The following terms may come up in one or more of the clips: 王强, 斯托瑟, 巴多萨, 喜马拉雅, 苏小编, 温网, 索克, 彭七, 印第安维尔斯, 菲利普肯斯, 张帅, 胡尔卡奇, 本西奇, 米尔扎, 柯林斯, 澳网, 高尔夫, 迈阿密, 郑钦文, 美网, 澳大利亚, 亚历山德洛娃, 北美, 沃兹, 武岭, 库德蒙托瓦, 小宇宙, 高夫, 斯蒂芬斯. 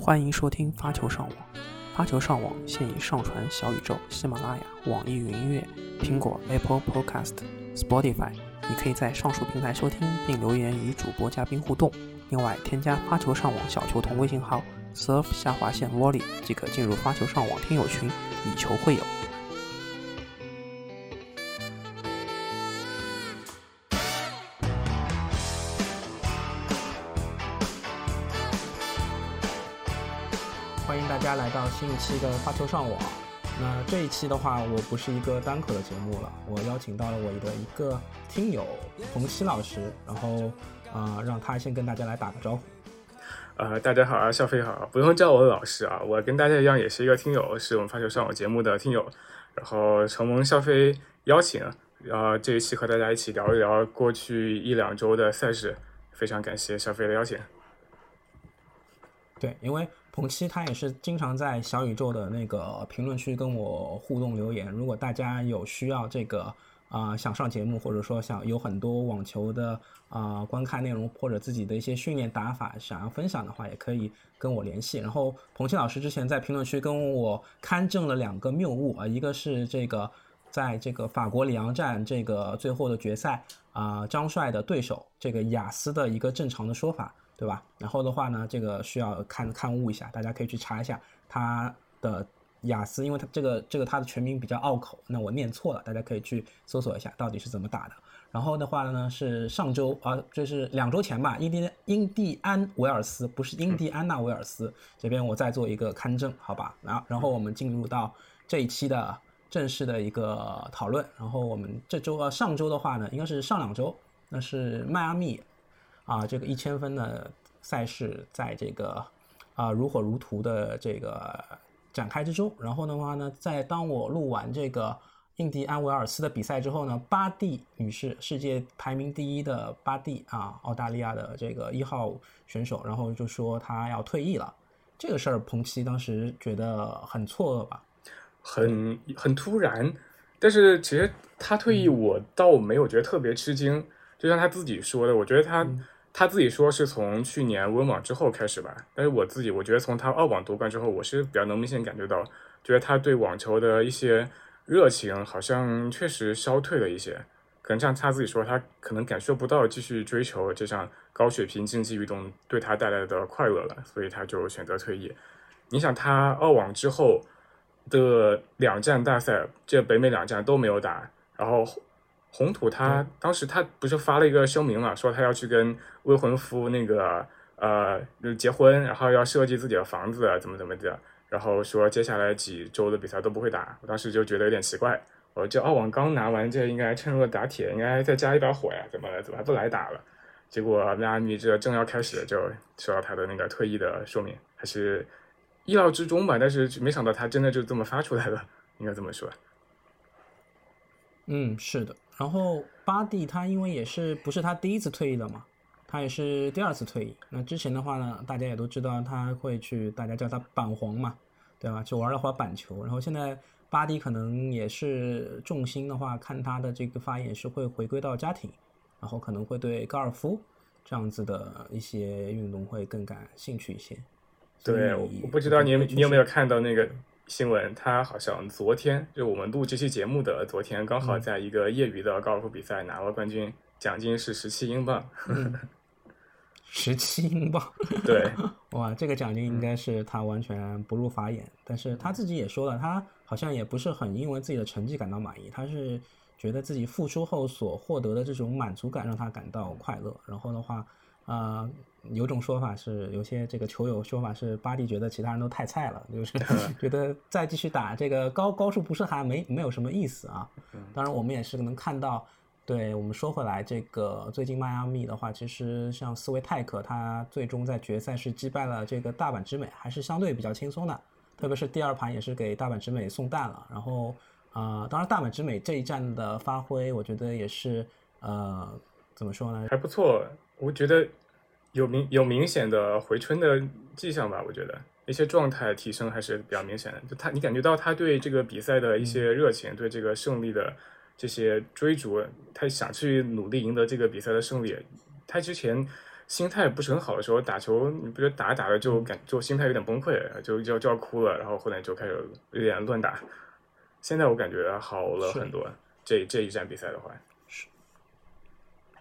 欢迎收听发球上网。发球上网现已上传小宇宙、喜马拉雅、网易云音乐、苹果 Apple Podcast、Spotify， 你可以在上述平台收听并留言与主播嘉宾互动。另外，添加发球上网小球童微信号 surf_volley 即可进入发球上网听友群，以球会友。欢迎大家来到新一期的发球上网。那这一期的话，我不是一个单口的节目了，我邀请到了我的一个听友洪熙老师，然后让他先跟大家来打个招呼。大家好啊，笑飞好，不用叫我老师啊，我跟大家一样也是一个听友，是我们发球上网节目的听友，然后承蒙笑飞邀请，这一期和大家一起聊一聊过去一两周的赛事，非常感谢笑飞的邀请。对，因为彭七他也是经常在小宇宙的那个评论区跟我互动留言，如果大家有需要这个想上节目，或者说想有很多网球的观看内容或者自己的一些训练打法想要分享的话，也可以跟我联系。然后彭七老师之前在评论区跟我勘正了两个谬误啊，一个是这个在这个法国里昂站这个最后的决赛张帅的对手这个雅思的一个正常的说法，对吧？然后的话呢，这个需要看误一下，大家可以去查一下他的雅思，因为他这个他的全名比较拗口，那我念错了，大家可以去搜索一下到底是怎么打的。然后的话呢，是上周这是2周前吧，印第安维尔斯不是印第安纳维尔斯，这边我再做一个勘正，好吧？然后我们进入到这一期的正式的一个讨论。然后我们这周上周的话呢，应该是上两周，那是迈阿密。这个1000分的赛事在这个如火如荼的这个展开之中，然后的话呢，在当我录完这个印第安维尔斯的比赛之后呢，巴蒂女士，世界排名第1的巴蒂澳大利亚的这个1号选手，然后就说她要退役了。这个事儿彭奇当时觉得很错愕吧？很突然，但是其实她退役我倒没有觉得特别吃惊，就像她自己说的，我觉得他自己说是从去年温网之后开始吧，但是我觉得从他澳网夺冠之后，我是比较能明显感觉到，觉得他对网球的一些热情好像确实消退了一些，可能像他自己说，他可能感受不到继续追求这项高水平竞技运动对他带来的快乐了，所以他就选择退役。你想他澳网之后的2站大赛，这北美2站都没有打，然后红土他当时他不是发了一个声明嘛，说他要去跟未婚夫那个结婚，然后要设计自己的房子怎么的，然后说接下来几周的比赛都不会打。我当时就觉得有点奇怪，我这澳网刚拿完，这应该趁热打铁，应该再加一把火呀，怎么还不来打了？结果迈阿密这正要开始就收到他的那个退役的说明，还是意料之中吧，但是没想到他真的就这么发出来了，应该这么说。嗯，是的。然后巴蒂他因为也是不是他第一次退役了嘛，他也是第2次退役。那之前的话呢，大家也都知道他会去，大家叫他板皇嘛，对吧？就玩了滑板球。然后现在巴蒂可能也是重心的话，看他的这个发言是会回归到家庭，然后可能会对高尔夫这样子的一些运动会更感兴趣一些。对，我不知道你有没有看到那个新闻，他好像昨天，就我们录这期节目的昨天，刚好在一个业余的高尔夫比赛拿了冠军，奖金是17英镑。17英镑，对，哇，这个奖金应该是他完全不入法眼。但是他自己也说了，他好像也不是很因为自己的成绩感到满意，他是觉得自己付出后所获得的这种满足感让他感到快乐。然后的话，有种说法是，有些这个球友说法是巴蒂觉得其他人都太菜了，就是觉得再继续打这个高处不胜寒没有什么意思啊。当然我们也是能看到，对，我们说回来这个最近迈阿密的话，其实像斯维泰克他最终在决赛是击败了这个大阪直美，还是相对比较轻松的，特别是第2盘也是给大阪直美送蛋了。然后当然大阪直美这一战的发挥我觉得也是怎么说呢，还不错，我觉得有明显的回春的迹象吧，我觉得一些状态提升还是比较明显的。就你感觉到他对这个比赛的一些热情，对这个胜利的这些追逐，他想去努力赢得这个比赛的胜利。他之前心态不是很好的时候打球，你不觉得打着打着就心态有点崩溃，就要哭了，然后后来就开始有点乱打。现在我感觉好了很多，这一站比赛的话。是。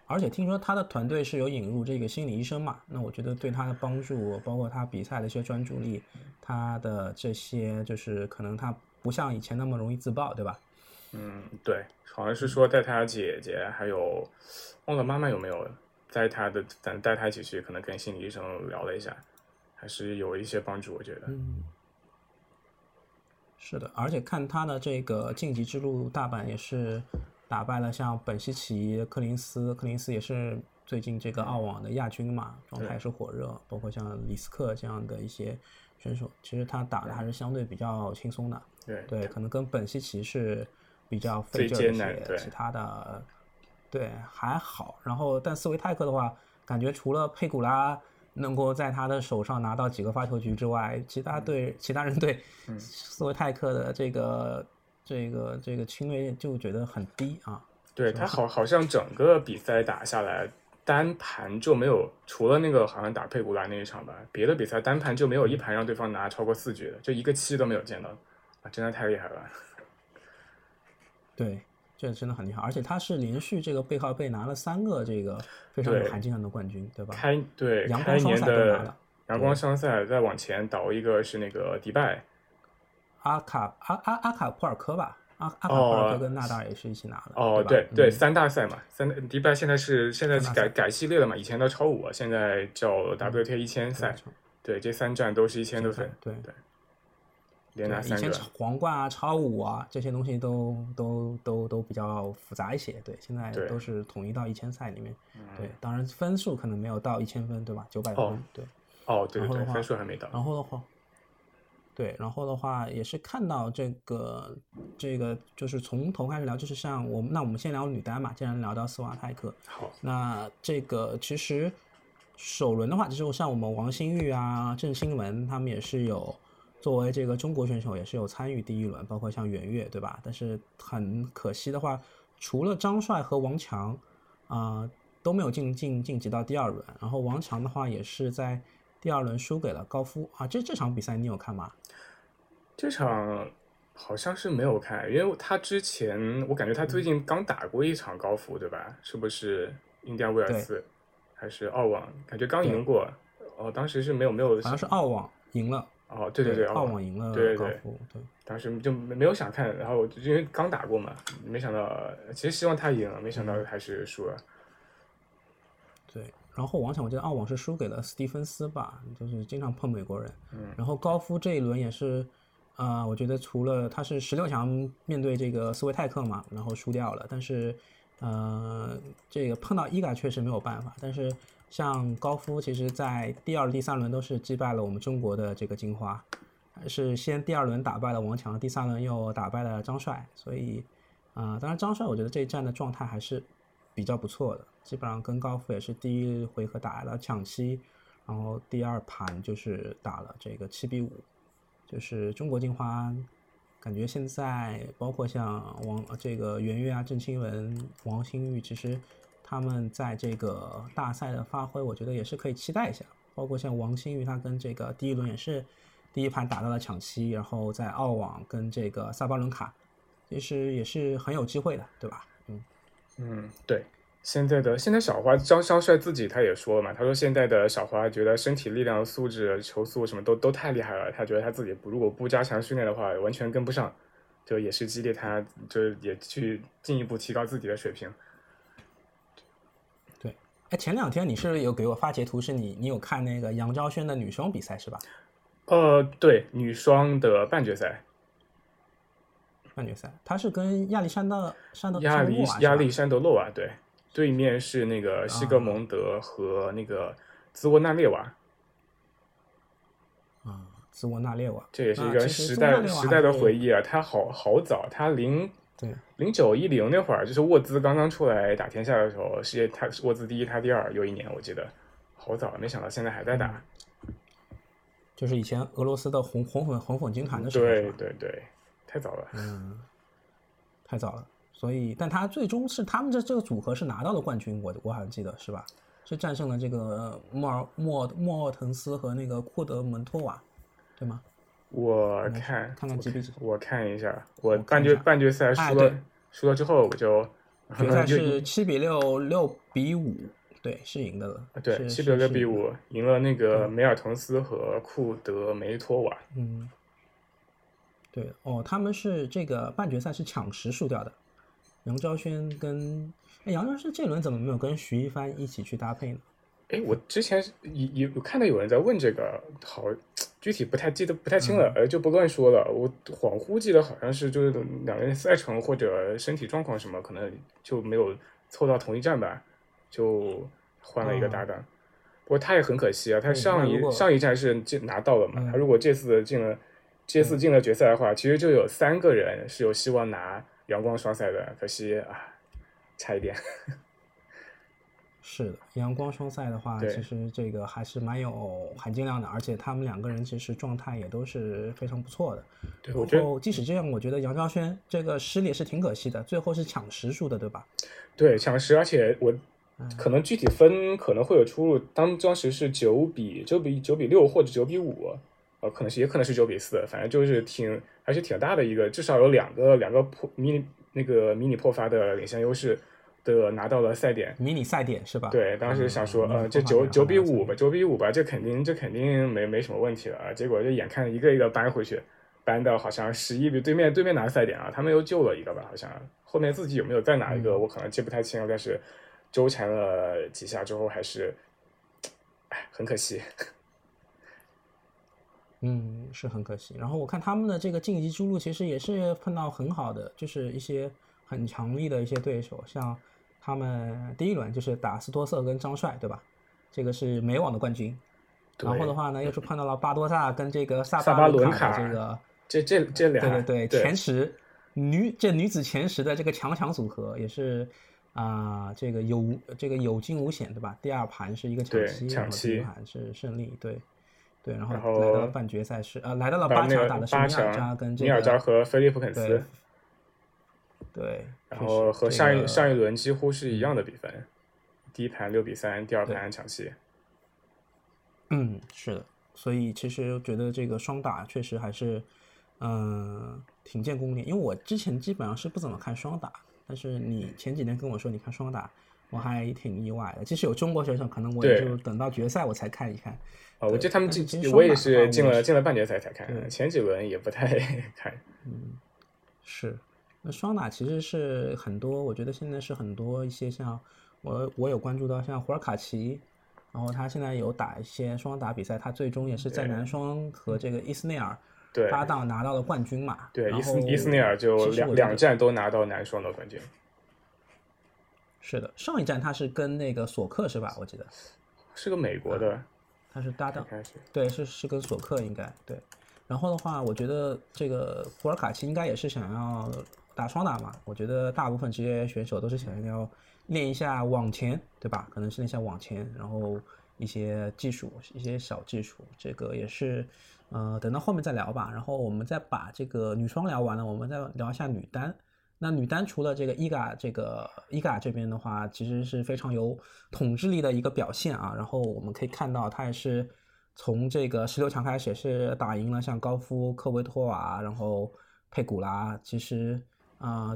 而且听说他的团队是有引入这个心理医生嘛，那我觉得对他的帮助，包括他比赛的一些专注力，他的这些就是可能他不像以前那么容易自爆，对吧？嗯，对，好像是说带他姐姐还有忘了妈妈有没有。带他一起去，可能跟心理医生聊了一下，还是有一些帮助，我觉得。嗯，是的，而且看他的这个晋级之路，大阪也是打败了像本西奇、柯林斯也是最近这个澳网的亚军嘛，状态也是火热，包括像里斯克这样的一些选手，其实他打的还是相对比较轻松的。对，可能跟本西奇是比较费劲的，其他的。对，还好。然后，但斯维泰克的话，感觉除了佩古拉能够在他的手上拿到几个发球局之外，其他人对斯维泰克的这个侵略就觉得很低啊。对他好像整个比赛打下来，单盘就没有，除了那个好像打佩古拉那一场吧，别的比赛单盘就没有一盘让对方拿超过4局的，就一个7都没有见到，啊，真的太厉害了。对。这真的很厉害，而且他是连续这个背靠背拿了3个这个非常有含金量的冠军， 对吧？阳光双赛都拿了，阳光双赛再往前倒一个是那个迪拜，阿卡普尔科吧，阿卡普尔科跟纳达尔也是一起拿的。哦，对，三大赛嘛，迪拜现在改系列了嘛，以前叫超5，现在叫 WTA 1000赛，对，这3站都是1000多分，对。以前皇冠啊、超5啊这些东西都比较复杂一些，对，现在都是统一到1000赛里面，对，当然分数可能没有到1000分，对吧？900分，对。哦，对对对，分数还没到。然后的话，也是看到这个就是从头开始聊，就是像我们先聊女单嘛，既然聊到斯瓦泰克，好，那这个其实首轮的话，就是像我们王欣昱啊、郑钦文他们也是有。作为这个中国选手也是有参与第一轮，包括像袁悦，对吧？但是很可惜的话，除了张帅和王强，都没有晋级到第二轮。然后王强的话也是在第二轮输给了高夫啊。这场比赛你有看吗？这场好像是没有看，因为他之前我感觉他最近刚打过一场高夫，对吧？是不是印第安威尔斯还是澳网？感觉刚赢过。哦，当时是没有，好像是澳网赢了。哦，对，澳网赢了，对，当时就没有想看，然后因为刚打过嘛，没想到，其实希望他赢了，没想到还是输了。对，然后王强，我记得澳网是输给了斯蒂芬斯吧，就是经常碰美国人。然后高夫这一轮也是，我觉得除了他是16强面对这个斯维泰克嘛，然后输掉了，但是，这个碰到Iga确实没有办法，但是。像高夫其实在第二第三轮都是击败了我们中国的这个金花，是先第二轮打败了王强，第三轮又打败了张帅，所以当然张帅我觉得这一战的状态还是比较不错的，基本上跟高夫也是第一回合打了抢七，然后第二盘就是打了这个7-5，就是中国金花感觉现在包括像这个袁悦啊、郑钦文、王欣昱，其实他们在这个大赛的发挥我觉得也是可以期待一下，包括像王欣昱他跟这个第一轮也是第一盘打到了抢七，然后在澳网跟这个萨巴伦卡其实也是很有机会的，对吧？对，现在小花张帅自己他也说了嘛，他说现在的小花觉得身体力量、素质、球速什么都太厉害了，他觉得他自己如果不加强训练的话完全跟不上，就也是激励他就也去进一步提高自己的水平。前两天你是有给我发截图，是你有看那个杨昭轩的女双比赛是吧？对，女双的半决赛，她是跟亚历山德洛娃，对，对面是那个西格蒙德和那个兹沃纳列娃，这也是一个时代的回忆啊，她好早，她0910那会儿，就是沃兹刚刚出来打天下的时候，世界他沃兹第一，他第二，有一年我记得，好早，没想到现在还在打。就是以前俄罗斯的红粉军团的时候。对，太早了。太早了。所以，但他最终是他们这个组合是拿到了冠军，我好像记得是吧？是战胜了这个莫奥滕斯和那个库德蒙托瓦，对吗？我看几比几？我看一下，我半决赛输了之后我就决赛是7-6、6-5，对，是赢的了。对，7-6、6-5，赢了那个梅尔滕斯和库德梅托瓦。嗯，对哦，他们是这个半决赛是抢十输掉的。杨昭轩跟杨昭轩这轮怎么没有跟徐一帆一起去搭配呢？哎，我之前有看到有人在问这个，好。具体不太清了，就不乱说了。我恍惚记得好像是就是两个人赛程或者身体状况什么，可能就没有凑到同一站吧，就换了一个搭档。不过他也很可惜啊，他上一站是拿到了嘛，他如果这次进了决赛的话，其实就有3个人是有希望拿阳光双赛的，可惜啊，差一点。是的，阳光双赛的话，其实这个还是蛮有含金量的，而且他们两个人其实状态也都是非常不错的。对，然后即使这样，我觉得杨昭轩这个失利是挺可惜的，最后是抢十输的，对吧？对，抢十，而且我可能具体分可能会有出入，当时是9比6或者9比5，可能是也可能是9比4，反正就是还是挺大的一个，至少有两个迷你破发的领先优势。拿到了赛点，迷你赛点是吧？对，当时想说，这9比5吧，9比5吧，这肯定没什么问题了。结果就眼看一个一个扳回去，扳到好像11比，对面拿赛点啊，他们又救了一个吧，好像后面自己有没有再拿一个，我可能记不太清了。但是纠缠了几下之后，还是，很可惜。嗯，是很可惜。然后我看他们的这个晋级之路，其实也是碰到很好的，就是一些很强力的一些对手，像。他们第一轮就是打斯托瑟跟张帅，对吧？这个是美网的冠军。然后的话呢，又是碰到了巴多萨跟这个萨巴伦卡这个这俩对女子前10的这个强组合，也是这个有惊无险，对吧？第二盘是一个抢七，第一盘是胜利，对，然后来到了半决赛是来到了8强，打的是米尔扎和菲利普肯斯。对，然后和上一轮几乎是一样的比分，第一盘6比3，第二盘抢七。嗯，是的，所以其实觉得这个双打确实还是，挺见功力。因为我之前基本上是不怎么看双打，但是你前几天跟我说你看双打，我还挺意外的。即使有中国选手，可能我也就等到决赛我才看一看。我觉得他们我也是进了半决赛才看，前几轮也不太看。嗯，是。那双打其实是很多，我觉得现在是很多一些像我有关注到像胡尔卡奇，然后他现在有打一些双打比赛，他最终也是在男双和这个伊斯内尔搭档拿到了冠军嘛。对，伊斯内尔就两站都拿到男双的冠军。是的，上一站他是跟那个索克是吧？我记得是个美国的，他是搭档，对，是跟索克应该对。然后的话，我觉得这个胡尔卡奇应该也是想要打双打嘛，我觉得大部分职业选手都是想要练一下网前，对吧？可能是练一下网前，然后一些技术，一些小技术，这个也是，等到后面再聊吧。然后我们再把这个女双聊完了，我们再聊一下女单。那女单除了这个 Iga 这边的话，其实是非常有统治力的一个表现啊。然后我们可以看到，她也是从这个16强开始，也是打赢了像高夫、科维托瓦，然后佩古拉，其实。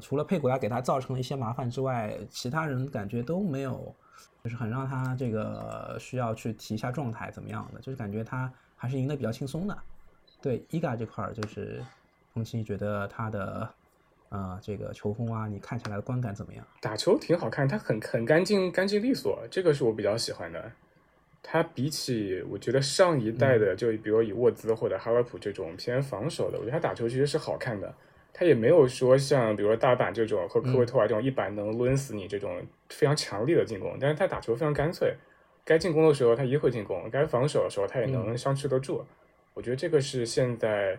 除了佩古拉给他造成了一些麻烦之外，其他人感觉都没有，就是很让他这个需要去提一下状态怎么样的，就是感觉他还是赢得比较轻松的。对 Iga 这块就是冯琦觉得他的这个球风啊，你看下来的观感怎么样？打球挺好看，他很干净利索，这个是我比较喜欢的。他比起我觉得上一代的，就比如以沃兹或者哈勒普这种偏防守的，我觉得他打球其实是好看的。他也没有说像比如说大阪这种和科维托瓦这种一板能抡死你这种非常强力的进攻，但是他打球非常干脆，该进攻的时候他也会进攻，该防守的时候他也能相持得住。我觉得这个是现在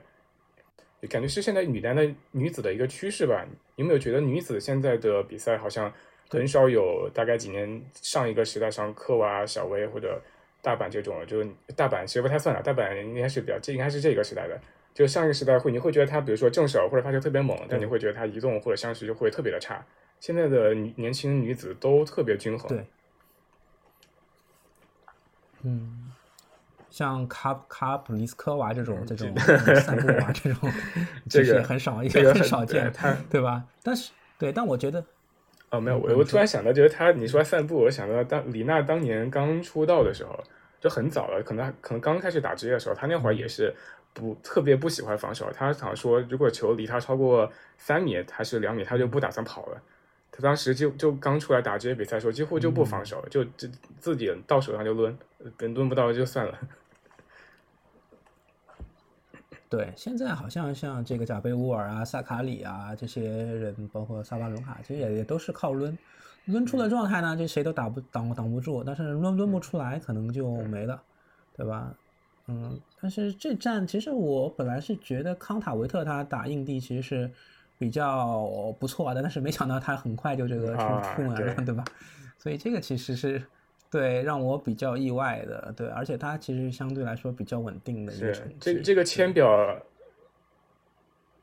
感觉是现在女子的一个趋势吧。你有没有觉得女子现在的比赛好像很少有大概几年上一个时代上科瓦、小威或者大阪这种，就是大阪其实不太算了，大阪应该是这个时代的。就上一个时代你会觉得他比如说正手或者发球特别猛，但你会觉得他移动或者相持就会特别的差。现在的年轻女子都特别均衡。对，嗯，像卡普尼斯科娃这种散步娃这种，就是很少也很少见，对吧？但是对，但我觉得。哦，没有，我突然想到，就是他你说散步，我想到李娜当年刚出道的时候，就很早了，可能刚开始打职业的时候，他那会儿也是特别不喜欢防守，他想说如果球离他超过3米还是2米，他就不打算跑了。他当时就刚出来打职业比赛的时候，几乎就不防守，就自己到手上就抡，抡不到就算了。对，现在好像这个贾贝乌尔啊、萨卡里啊这些人，包括萨巴伦卡，其实也都是靠抡出的状态呢，就谁都挡不住，但是抡不出来，可能就没了，对吧？嗯，但是这站其实我本来是觉得康塔维特他打硬地其实是比较不错的，但是没想到他很快就这个出门了，对吧？所以这个其实是。对，让我比较意外的，对，而且它其实相对来说比较稳定的一个成绩。这个签表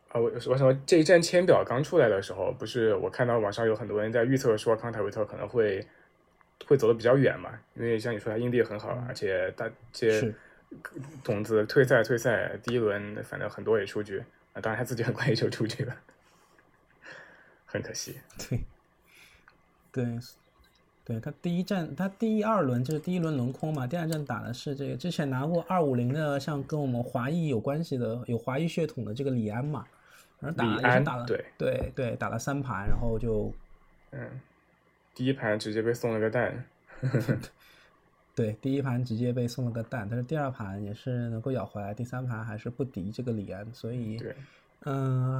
啊，我想这一站签表刚出来的时候，不是我看到网上有很多人在预测说康塔维特可能会走得比较远嘛，因为像你说他硬地很好，而且这种子退赛，第一轮反正很多也出局，啊，当然他自己很快也就出局了，很可惜。对。对，他第一站，他第2轮就是第一轮轮空嘛，第二站打的是这个之前拿过250的，像跟我们华裔有关系的、有华裔血统的这个李安嘛，然后打了，对，打了3盘，然后就，第一盘直接被送了个蛋，对，第一盘直接被送了个蛋，但是第二盘也是能够咬回来，第三盘还是不敌这个李安，所以。对，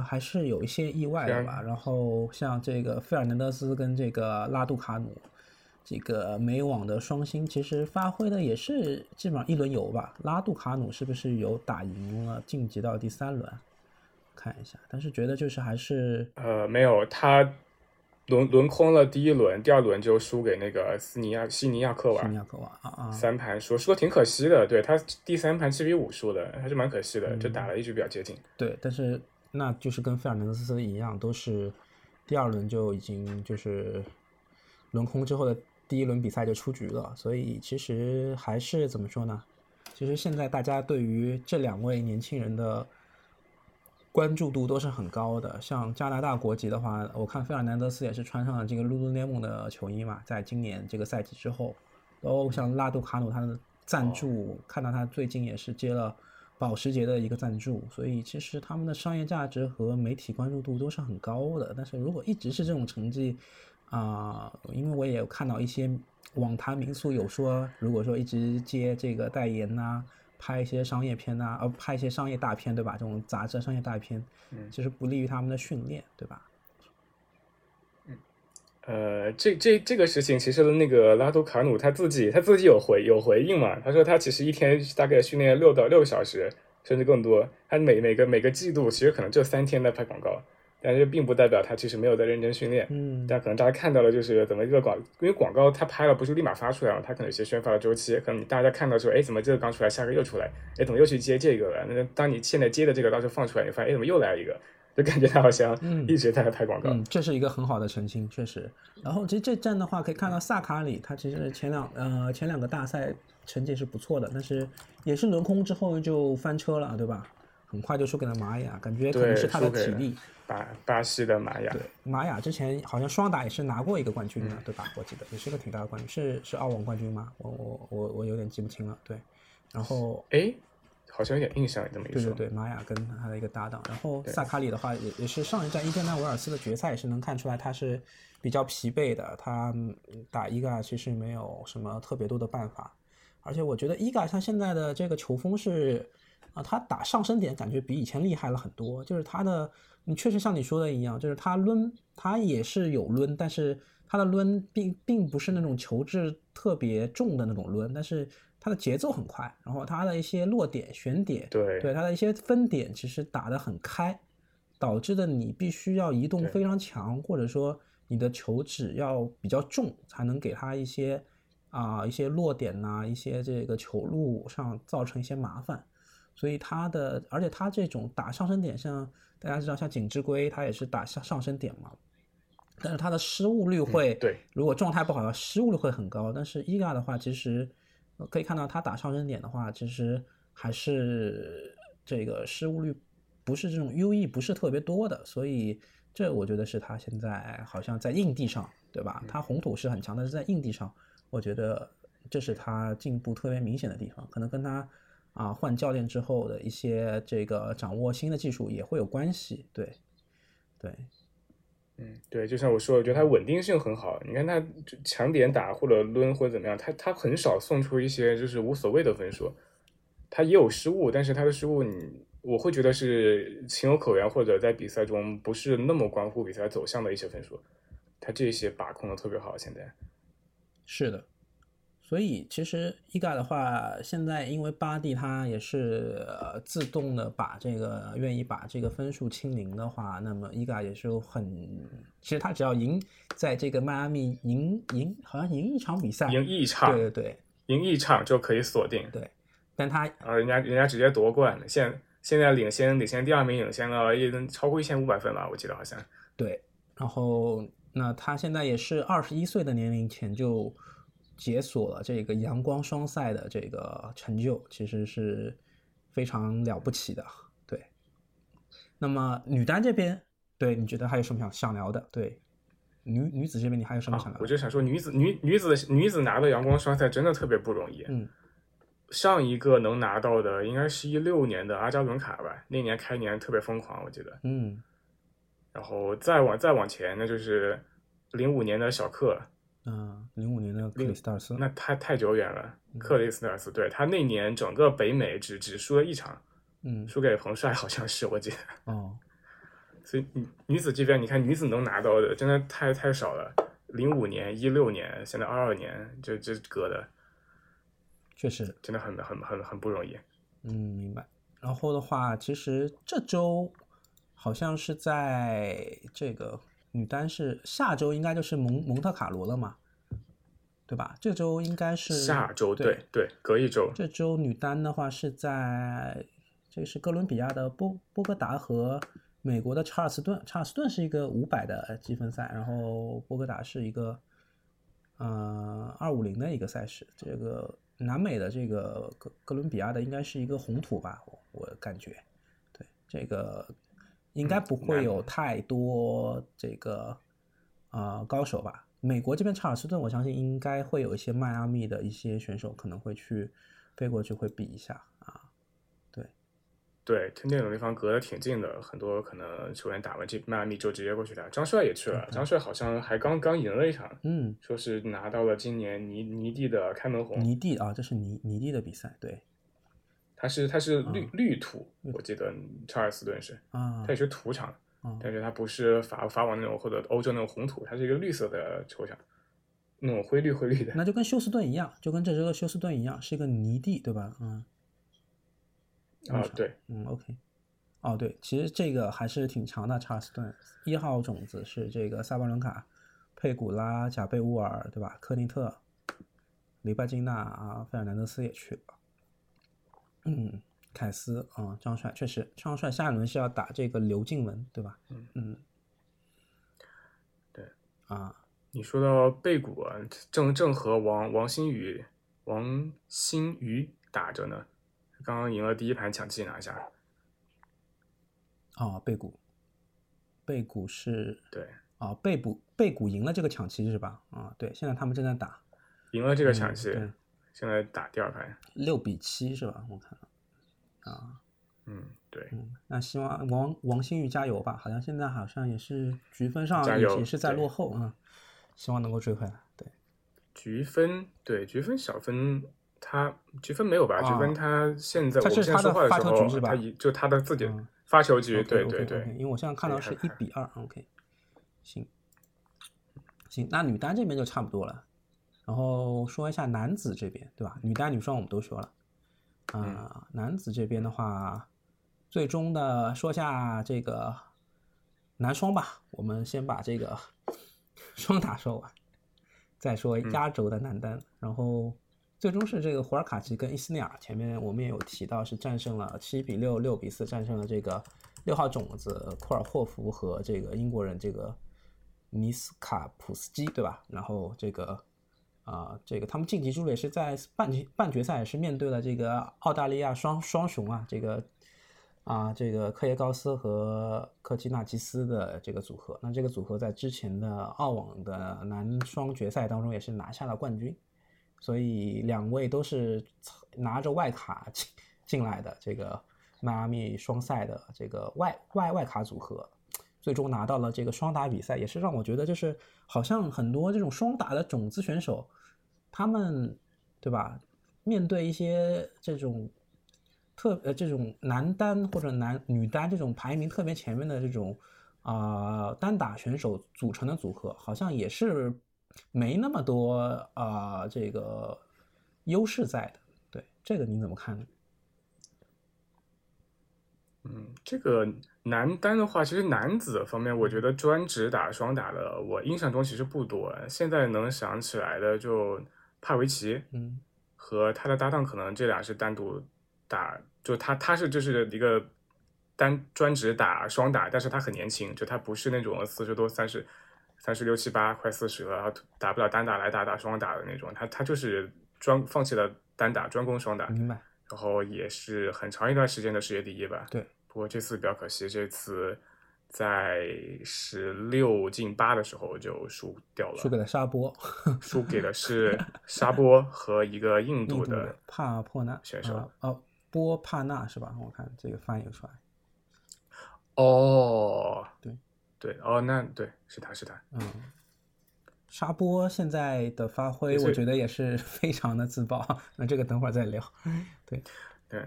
还是有一些意外的吧。然后像这个费尔南德斯跟这个拉杜卡努，这个美网的双星其实发挥的也是基本上一轮游吧。拉杜卡努是不是有打赢了晋级到第3轮？看一下，但是觉得就是还是没有，他轮空了第一轮，第二轮就输给那个西尼亚科娃。3盘输的挺可惜的，对，他第3盘7-5输的，还是蛮可惜的，就打了一局比较接近。对，但是那就是跟费尔南德斯一样，都是第2轮就已经就是轮空之后的第一轮比赛就出局了，所以其实还是怎么说呢？其实现在大家对于这2位年轻人的关注度都是很高的，像加拿大国籍的话，我看费尔南德斯也是穿上了这个Lululemon的球衣嘛，在今年这个赛季之后，像拉杜卡努他的赞助，看到他最近也是接了保时捷的一个赞助，所以其实他们的商业价值和媒体关注度都是很高的。但是如果一直是这种成绩啊，因为我也有看到一些网坛名宿有说，如果说一直接这个代言呐，拍一些商业片呐，拍一些商业大片，对吧？这种杂志商业大片，就是不利于他们的训练，对吧？这个事情，其实那个拉杜卡努他自己有回应嘛？他说他其实一天大概训练6到6小时，甚至更多。他每个季度其实可能就3天在拍广告，但是并不代表他其实没有在认真训练。但可能大家看到了就是怎么一个因为广告他拍了不是立马发出来嘛，他可能有些宣发的周期，可能大家看到说，哎，怎么这个刚出来，下个又出来，哎，怎么又去接这个了？那当你现在接的这个到时候放出来，你发现哎，怎么又来一个？就感觉他好像一直在拍广告。这是一个很好的澄清，确实。然后其实这站的话，可以看到萨卡里他其实前两个大赛成绩是不错的，但是也是轮空之后就翻车了，对吧？很快就输给了玛雅，感觉可能是他的体力。巴西的玛雅，对，玛雅之前好像双打也是拿过一个冠军的，对吧？我记得也是个挺大的冠军，是澳网冠军吗？我有点记不清了，对。然后哎，好像有点印象，这么一说。对，玛雅跟他的一个搭档，然后萨卡里的话也是上一站伊甸纳维尔斯的决赛也是能看出来他是比较疲惫的，他打Iga其实没有什么特别多的办法，而且我觉得Iga他现在的这个球风是。他打上升点感觉比以前厉害了很多，就是他的，你确实像你说的一样，就是他抡，他也是有抡，但是他的抡并不是那种球质特别重的那种抡，但是他的节奏很快，然后他的一些落点、旋点，对他的一些分点其实打得很开，导致的你必须要移动非常强，或者说你的球质要比较重，才能给他一些一些落点呐，一些这个球路上造成一些麻烦。所以他的，而且他这种打上升点，像大家知道，像井之龟，他也是打上升点嘛。但是他的失误率会，如果状态不好，失误率会很高。但是伊嘎的话，其实可以看到他打上升点的话，其实还是这个失误率不是这种优异不是特别多的，所以这我觉得是他现在好像在硬地上，对吧？他红土是很强，但是在硬地上，我觉得这是他进步特别明显的地方，可能跟他换教练之后的一些这个掌握新的技术也会有关系，对，对。对，就像我说，我觉得他稳定性很好。你看他强点打或者抡或者怎么样，他很少送出一些就是无所谓的分数。他也有失误，但是他的失误我会觉得是情有可原，或者在比赛中不是那么关乎比赛走向的一些分数。他这些把控的特别好，现在。是的，所以其实Iga的话，现在因为巴蒂他也是自动的愿意把这个分数清零的话，那么Iga也是其实他只要赢，在这个迈阿密好像赢一场比赛，赢一场，对对对，赢一场就可以锁定，对，但他人家直接夺冠了，现在领先第二名，领先了也能超过1500分吧，我记得好像。对，然后那他现在也是21岁的年龄前就解锁了这个阳光双赛的这个成就，其实是非常了不起的。对，那么女单这边，对，你觉得还有什么想聊的？对，女子这边你还有什么想聊的？我就想说女子拿到阳光双赛真的特别不容易。上一个能拿到的应该是16年的阿扎伦卡吧，那年开年特别疯狂，我记得。然后再往前，那就是05年的小克。05年的克里斯塔尔斯，那他太久远了。克里斯塔尔斯，对，他那年整个北美只输了一场，输给彭帅好像是，我记得。所以女子这边，你看女子能拿到的真的太少了。05年、16年，现在22年，这隔的，确实真的很不容易。明白。然后的话，其实这周好像是在这个。女单是下周应该就是蒙特卡罗了嘛，对吧？这周应该是下周，对，隔一周。这周女单的话是在这个是哥伦比亚的波哥达和美国的查尔斯顿，查尔斯顿是一个500的积分赛，然后波哥达是一个250的一个赛事。这个南美的这个哥伦比亚的应该是一个红土吧，我感觉，对这个。应该不会有太多这个高手吧？美国这边查尔斯顿，我相信应该会有一些迈阿密的一些选手可能会去飞过去会比一下啊。对，那种地方隔得挺近的，很多可能球员打完迈阿密就直接过去打。张帅也去了，张帅好像还刚赢了一场，说是拿到了今年泥地的开门红。泥地啊，这是泥地的比赛，对。它是绿土，我记得查尔斯顿是，它也是土场，但是它不是法网那种或者欧洲那种红土，它是一个绿色的球场，那种灰绿的。那就跟休斯顿一样，就跟这周的休斯顿一样，是一个泥地，对吧？对，OK，对，其实这个还是挺强的。查尔斯顿1号种子是这个萨巴伦卡、佩古拉、贾贝乌尔，对吧？科林特、里拜金娜啊，费尔南德斯也去了。凯斯张帅确实，张帅下一轮是要打这个刘静雯，对吧？对啊，你说到贝谷啊，正和王欣瑜打着呢，刚刚赢了第一盘抢七拿下。贝谷是，对啊，贝谷赢了这个抢七是吧？对，现在他们正在打，赢了这个抢七。现在打第二盘6-7是吧？我看了对那希望王欣瑜加油吧，现在好像也是局分上也是在落后希望能够追回来。对，局分小分他局分没有吧？局分他现在我们先说话的时候他的自己发球局，对，因为我现在看到是1-2。OK， 行，那女单这边就差不多了。然后说一下男子这边，对吧？女单、女双我们都说了男子这边的话，最终的说下这个男双吧。我们先把这个双打说完，再说压轴的男单。然后最终是这个胡尔卡奇跟伊斯内尔，前面我们也有提到是战胜了7-6、6-4，战胜了这个6号种子库尔霍夫和这个英国人这个尼斯卡普斯基，对吧？然后这个。这个他们晋级之路也是在半决赛也是面对了这个澳大利亚双雄啊，这个科耶高斯和科基纳吉斯的这个组合。那这个组合在之前的澳网的男双决赛当中也是拿下了冠军，所以两位都是拿着外卡进来的这个迈阿密双赛的这个外卡组合，最终拿到了这个双打比赛，也是让我觉得就是好像很多这种双打的种子选手，他们对吧，面对一些这种这种男单或者女单这种排名特别前面的这种单打选手组成的组合，好像也是没那么多这个优势在的。对，这个你怎么看呢？这个男单的话，其实男子方面我觉得专职打双打的我印象中其实不多，现在能想起来的就帕维奇和他的搭档，可能这俩是单独打，就他是就是一个专职打双打，但是他很年轻，就他不是那种36、37、38快40了，然后打不了单打来打双打的那种，他就是放弃了单打专攻双打，明白，然后也是很长一段时间的世界第一吧。对，不过这次比较可惜，这次在16进8的时候就输掉了，输给了沙波输给的是沙波和一个印度的帕破纳选手波帕纳是吧，我看这个翻译出来哦，对对哦，那对是他沙波现在的发挥我觉得也是非常的自爆，那这个等会儿再聊。对对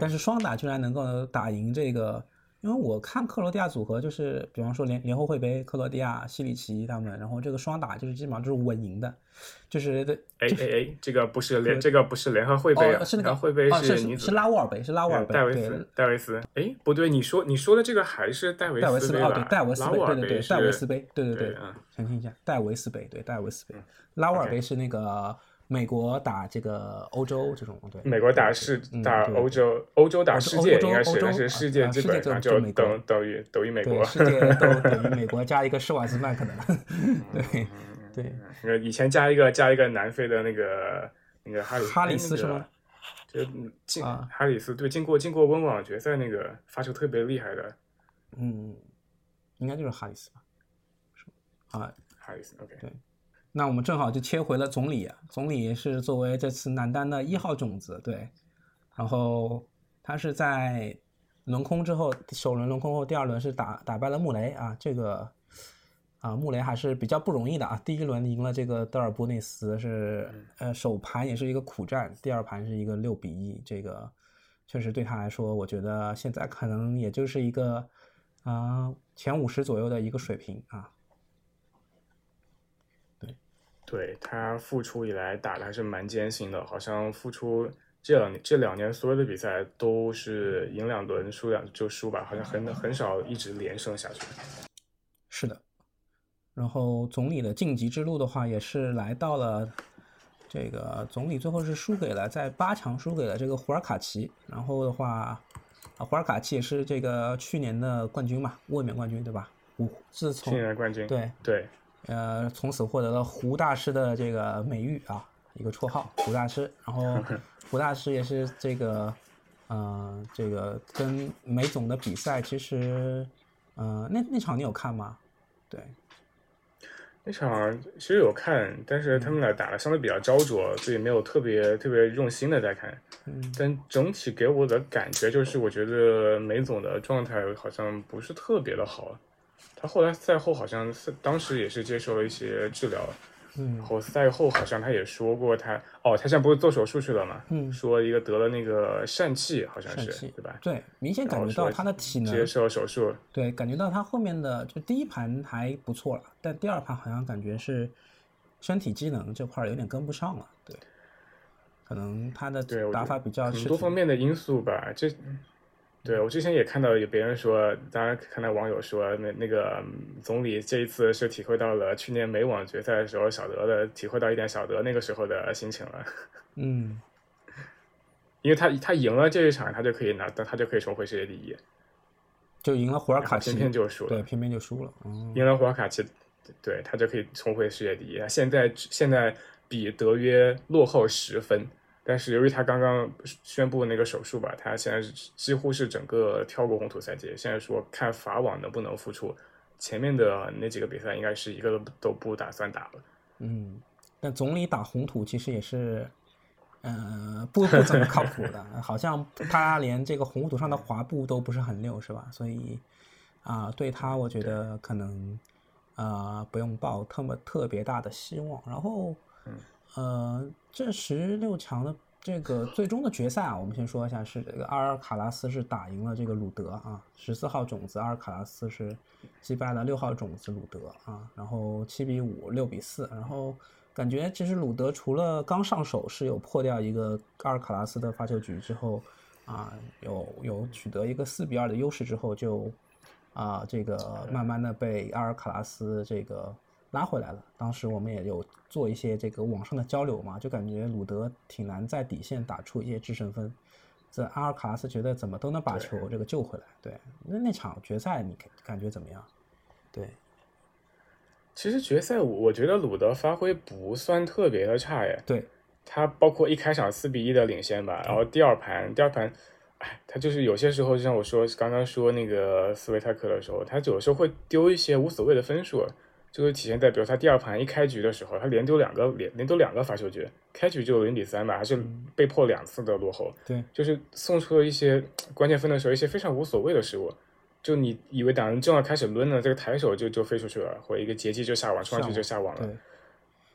但是双打居然能够打赢这个，因为我看克罗地亚组合就是比方说联合会杯克罗地亚西里奇他们，然后这个双打就是基本上就是稳赢的，就是这个不是联合会杯是那个会杯是拉沃尔杯，是拉沃尔杯戴维斯哎不对，你说的这个还是戴维斯杯吧，戴维斯杯对戴维斯杯对澄清一下，戴维斯杯对戴维斯杯，拉沃尔杯是那个美国打这个欧洲这种，对，美国打欧洲打世界应该是，但是世界基本上就等于美国，世界都等于美国加一个施瓦茨曼可能，对，以前加一个南非的那个哈里斯是吗？就哈里斯对，经过温网决赛那个发球特别厉害的，应该就是哈里斯吧？哈里斯 OK 对。那我们正好就切回了总理总理是作为这次男单的1号种子，对，然后他是在轮空之后，首轮轮空后第二轮是打败了穆雷这个穆雷还是比较不容易的第一轮赢了这个德尔波内斯，是首盘也是一个苦战，第二盘是一个6-1，这个确实对他来说我觉得现在可能也就是一个前50左右的一个水平对，他复出以来打的还是蛮艰辛的，好像复出这两年所有的比赛都是赢2轮输吧，好像很少一直连胜下去。是的，然后总理的晋级之路的话也是来到了这个总理最后是在8强输给了这个胡尔卡奇，然后的话胡尔卡奇也是这个去年的冠军嘛，卫冕冠军对吧？去年的冠军对。从此获得了胡大师的这个美誉一个绰号胡大师。然后胡大师也是这个跟梅总的比赛，其实那场你有看吗？对，那场其实有看，但是他们俩打的相对比较焦灼，所以没有特别用心的在看。但整体给我的感觉就是，我觉得梅总的状态好像不是特别的好。他后来赛后好像当时也是接受了一些治疗，然后赛后好像他也说过他现在不是做手术去了嘛，说一个得了那个疝气好像是对吧？对，明显感觉到他的体能接受手术，对，感觉到他后面的就第一盘还不错了，但第二盘好像感觉是身体机能这块有点跟不上了，对，可能他的打法比较很多方面的因素吧，这。对，我之前也看到有别人说，当然看到网友说那个总理这一次是体会到了去年美网决赛的时候体会到一点小德那个时候的心情了。因为他赢了这一场，他就可以重回世界第一，就赢了胡尔卡奇，偏偏就输了。赢了胡尔卡奇，对，他就可以重回世界第一。现在比德约落后10分，但是由于他刚刚宣布那个手术吧，他现在几乎是整个跳过红土赛季，现在说看法网能不能复出，前面的那几个比赛应该是一个都不打算打了。嗯，但总理打红土其实也是不怎么靠谱的好像他连这个红土上的滑步都不是很溜，是吧？所以对他我觉得可能不用抱特别大的希望。然后这16强的这个最终的决赛啊，我们先说一下，是这个阿尔卡拉斯是打赢了这个鲁德啊，14号种子阿尔卡拉斯是击败了6号种子鲁德啊，然后7-5、6-4，然后感觉其实鲁德除了刚上手是有破掉一个阿尔卡拉斯的发球局之后啊，有取得一个4-2的优势之后，就这个慢慢的被阿尔卡拉斯这个拉回来了。当时我们也有做一些这个网上的交流嘛，就感觉鲁德挺难在底线打出一些制胜分，这阿尔卡拉斯觉得怎么都能把球这个救回来。对，那场决赛你感觉怎么样？对，其实决赛我觉得鲁德发挥不算特别的差耶。对，他包括一开场4-1的领先吧，然后第二盘他就是有些时候，就像我说刚刚说那个斯维特克的时候，他有时候会丢一些无所谓的分数，就是体现在比如他第二盘一开局的时候，他连丢两个发球局，开局就0-3吧，还是被迫2次的落后。对，就是送出了一些关键分的时候一些非常无所谓的失误，就你以为打人正要开始抡了，这个抬手就飞出去了，或一个截击就下网，冲上去就下网了。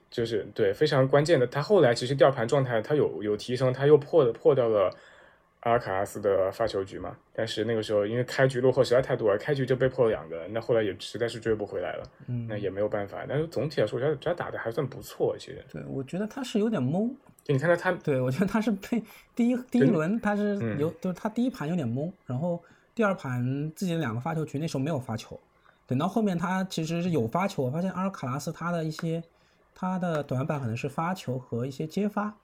就是对非常关键的，他后来其实第二盘状态他有提升，他又破掉了阿尔卡拉斯的发球局嘛，但是那个时候因为开局落后实在太多了，开局就被破了2个，那后来也实在是追不回来了，那也没有办法。但是总体来说他打的还算不错，其实。对，我觉得他是有点懵。你看他对，我觉得他是被第一轮他是就是他第一盘有点懵，然后第二盘自己的2个发球局那时候没有发球，等到后面他其实是有发球，我发现阿尔卡拉斯他的短板可能是发球和一些接发。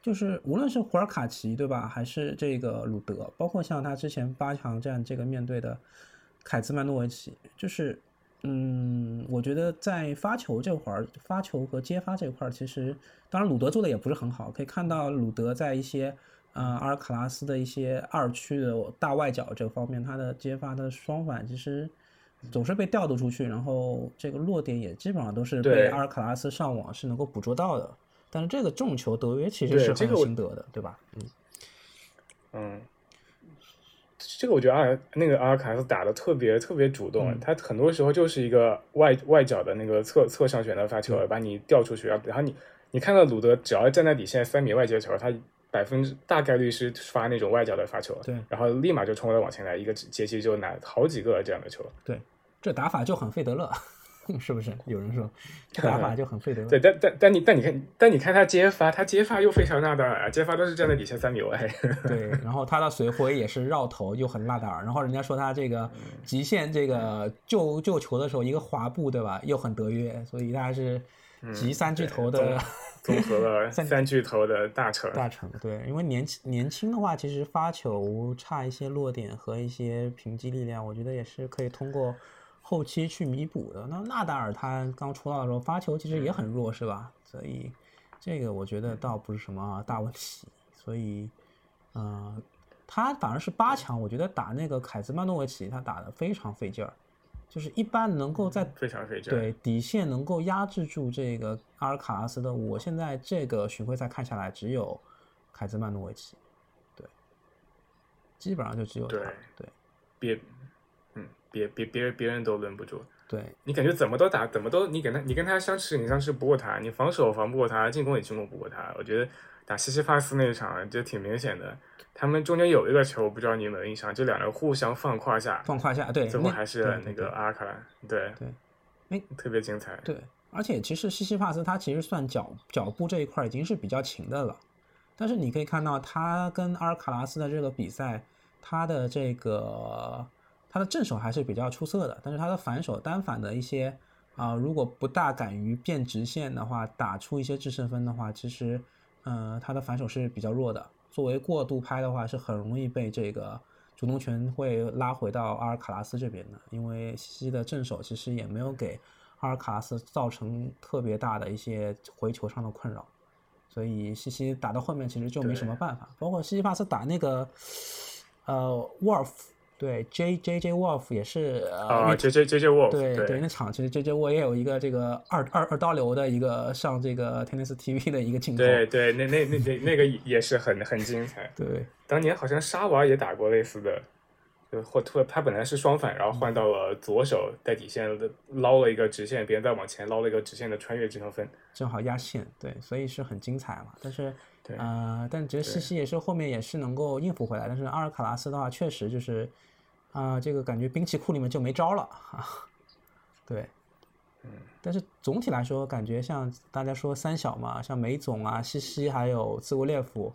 就是无论是胡尔卡奇对吧，还是这个鲁德，包括像他之前8强战这个面对的凯兹曼诺维奇，就是我觉得在发球这块儿，发球和接发这块儿，其实当然鲁德做的也不是很好，可以看到鲁德在一些阿尔卡拉斯的一些二区的大外角这方面，他的接发的双反其实总是被调度出去，然后这个落点也基本上都是被阿尔卡拉斯上网是能够捕捉到的。但是这个重球德约其实是很心得的， 对吧？这个我觉得阿尔卡斯打的特别特别主动，他很多时候就是一个外角的那个侧上旋的发球，把你调出去，然后你看到鲁德只要站在底线3米外接球，他大概率是发那种外角的发球，对，然后立马就冲了往前来，一个接击就拿好几个这样的球，对，这打法就很费德勒。是不是有人说这打法就很费德勒？对，但你看他接发又非常纳达尔，接发都是站在底下3米外。对，然后他的随挥也是绕头又很纳达尔，然后人家说他这个极限这个救球的时候一个滑步对吧，又很德约，所以他是集3巨头的综合了3巨头的大成。对，因为年轻的话其实发球差一些落点和一些平击力量，我觉得也是可以通过后期去弥补的。那纳达尔他刚出道的时候发球其实也很弱，是吧？所以这个我觉得倒不是什么大问题。所以他反而是8强，我觉得打那个凯兹曼诺维奇他打得非常费劲儿，就是一般能够在非常费劲，对，底线能够压制住这个阿尔卡拉斯的，我现在这个巡回赛看下来只有凯兹曼诺维奇，对，基本上就只有他，对，别人都轮不住，对，你感觉怎么都打，怎么都你跟他相持，你相持不过他，你防守防不过他，进攻也进攻不过他。我觉得打西西帕斯那一场就挺明显的，他们中间有一个球，不知道你有没有印象，就2人互相放胯下，对，最后还是那个阿尔卡拉，对，特别精彩。对，而且其实西西帕斯他其实算脚步这一块已经是比较勤的了，但是你可以看到他跟阿尔卡拉斯的这个比赛，他的正手还是比较出色的，但是他的反手单反的一些如果不大敢于变直线的话，打出一些制胜分的话，其实他的反手是比较弱的，作为过度拍的话是很容易被这个主动权会拉回到阿尔卡拉斯这边的，因为西西的正手其实也没有给阿尔卡拉斯造成特别大的一些回球上的困扰。所以西西打到后面其实就没什么办法。包括西西帕斯打那个沃尔夫，对 JJ 沃尔夫也是JJ 沃尔夫，对，那场其实 JJ 沃也有一个这个二刀流的一个上这个 Tennis TV 的一个镜头，对，那个也是很精彩。对，当年好像沙娃也打过类似的。或突然他本来是双反，然后换到了左手带底线的，捞了一个直线，别人再往前捞了一个直线的穿越，这条分正好压线，对，所以是很精彩嘛。但是对但其实西西也是后面也是能够应付回来，但是阿尔卡拉斯的话确实就是这个感觉兵器库里面就没招了啊。对，但是总体来说感觉像大家说三小嘛，像梅总啊、西西还有兹维列夫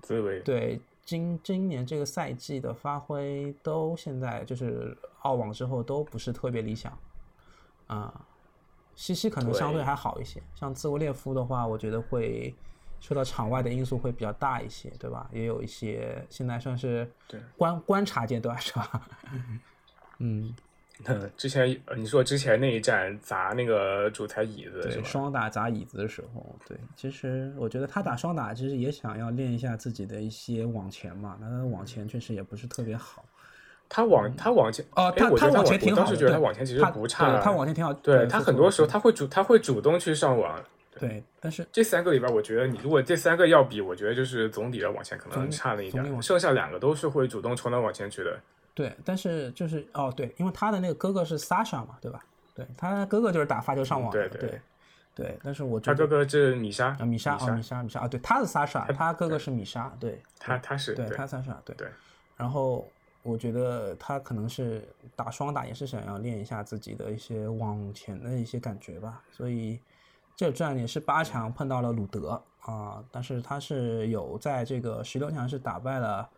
兹维对今年这个赛季的发挥都现在就是澳网之后都不是特别理想西西可能相对还好一些，像兹维列夫的话我觉得会受到场外的因素会比较大一些，对吧？也有一些现在算是观察阶段，是吧？之前你说之前那一站砸那个主台椅子，对，双打砸椅子的时候，对，其实我觉得他打双打其实也想要练一下自己的一些网前嘛，他的网前确实也不是特别好。他往前他往前挺好，我当时觉得他往前其实不差，他往前挺好，对，他很多时候他会主动去上网。对，但是这三个里边我觉得你如果这三个要比，我觉得就是总体要往前可能差了一点，剩下两个都是会主动冲到往前去的。对，但是就是对，因为他的那个哥哥是 Sasha 嘛，对吧？对，他哥哥就是打发球上网的，对。但是我觉得他哥哥是米莎对，他是 Sasha， 他哥哥是米莎，对，他是对，他 Sasha 对。然后我觉得他可能是打双打也是想要练一下自己的一些往前的一些感觉吧，所以这站也是八强碰到了鲁德但是他是有在这个16强是打败了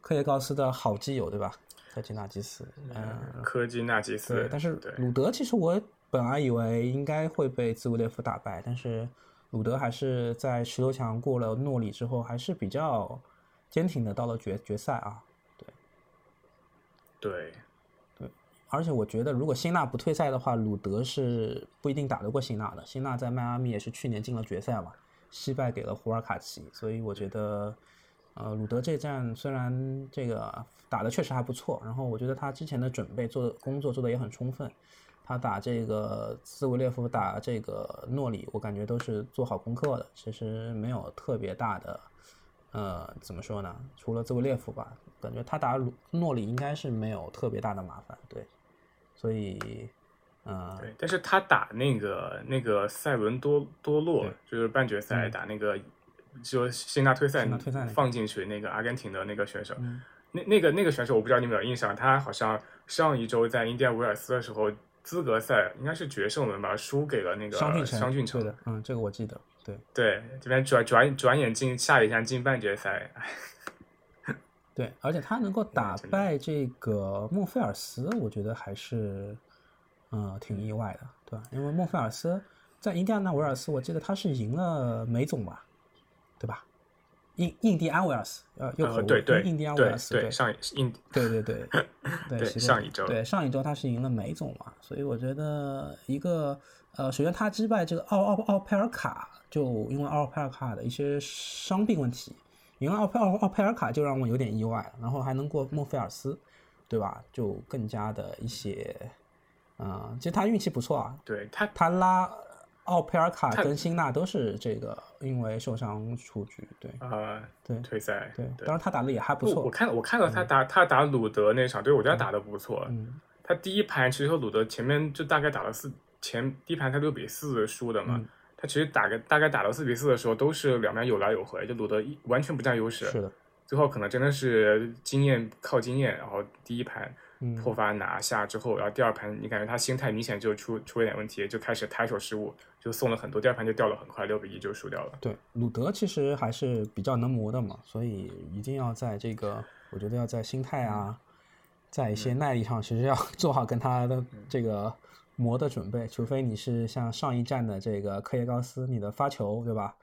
科耶高斯的好基友，对吧？科基纳基斯，对，但是鲁德其实我本来以为应该会被兹维列夫打败，但是鲁德还是在16强过了诺里之后还是比较坚挺的到了决赛啊。对，而且我觉得如果辛纳不退赛的话，鲁德是不一定打得过辛纳的。辛纳在迈阿密也是去年进了决赛嘛，惜败给了胡尔卡奇，所以我觉得鲁德这站虽然这个打的确实还不错，然后我觉得他之前的准备做工作做的也很充分，他打这个兹维列夫打这个诺里我感觉都是做好功课的，其实没有特别大的怎么说呢，除了兹维列夫吧，感觉他打诺里应该是没有特别大的麻烦，对，所以对，但是他打那个塞伦多洛就是半决赛打那个就辛纳退赛放进去那个阿根廷的那个选手，那个选手我不知道你有没有印象，他好像上一周在印第安维尔斯的时候资格赛应该是决胜轮吧，输给了那个商俊成对的，这个我记得，对，这边转眼进下一站进半决赛，对，而且他能够打败这个孟菲尔斯，我觉得还是挺意外的，对吧？因为孟菲尔斯在印第安维尔斯，我记得他是赢了梅总吧。对吧？印第安维尔斯，对，印第安维尔斯，对，上一周，对，上一周他是赢了梅总嘛，所以我觉得一个首先他击败这个奥佩尔卡，就因为奥佩尔卡的一些伤病问题，赢了奥佩尔卡就让我有点意外，然后还能过孟菲尔斯，对吧？就更加的一些，其实他运气不错啊，对他拉。奥佩尔卡跟辛纳都是这个因为受伤出局，对对，退赛，对，当然他打的也还不错。我看到他打鲁德那场，对，我觉得他打的不错。他第一盘其实和鲁德前面就大概打了第一盘他6-4输的嘛，他其实大概打到4-4的时候，都是两边有来有回，就鲁德完全不占优势。是的，最后可能真的是靠经验，然后第一盘。破发拿下之后，然后第二盘你感觉他心态明显就出一点问题，就开始抬手失误，就送了很多，第二盘就掉了很快，6-1就输掉了。对，鲁德其实还是比较能磨的嘛，所以一定要在这个，我觉得要在心态啊，在一些耐力上，其实要做好跟他的这个磨的准备，除非你是像上一站的这个科耶高斯，你的发球对吧，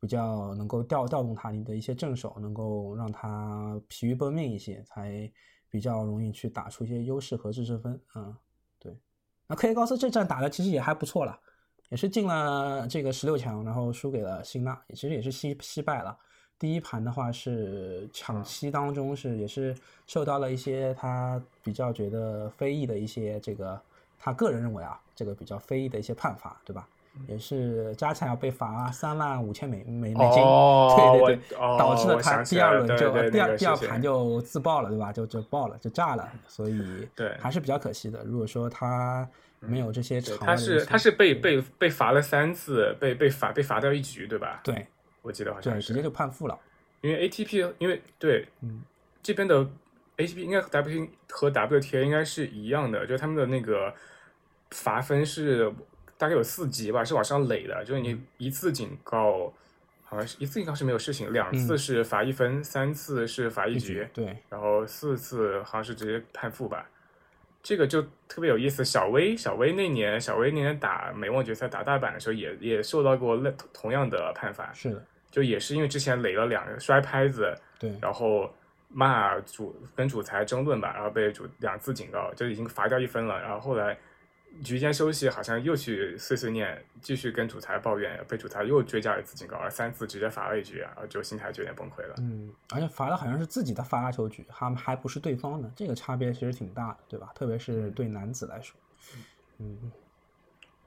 比较能够调动他，你的一些正手能够让他疲于奔命一些，才。比较容易去打出一些优势和制胜分，对。那科耶高斯这站打的其实也还不错了，也是进了这个16强，然后输给了辛纳，其实也是惜败了。第一盘的话是抢七当中是也是受到了一些他比较觉得非议的一些这个他个人认为啊这个比较非议的一些判罚，对吧？也是加起来被罚35,000美金，对对对，导致了他第二轮就第二盘就自爆了，对吧？就爆了，就炸了，所以还是比较可惜的。如果说他没有这些场外的，他是被罚了3次，被罚掉1局，对吧？对，我记得好像是直接就判负了，因为 ATP 因为对，这边的 ATP 应该和 WTA 应该是一样的，就是他们的那个罚分是。大概有4级吧，是往上垒的，就是你一次警告，好像是一次警告是没有事情，2次是罚1分，3次是罚1局，对，然后4次好像是直接判负吧。这个就特别有意思。小威那年打美网决赛打大阪的时候也受到过同样的判罚，是的，就也是因为之前垒了2个摔拍子，对，然后骂跟主裁争论吧，然后被2次警告，就已经罚掉1分了，然后后来。局间休息好像又去碎念，继续跟主裁抱怨，被主裁又追加1次警告，3次直接罚了1局，然后就心态就有点崩溃了。而且罚的好像是自己的发球局，还不是对方的，这个差别其实挺大的，对吧？特别是对男子来说，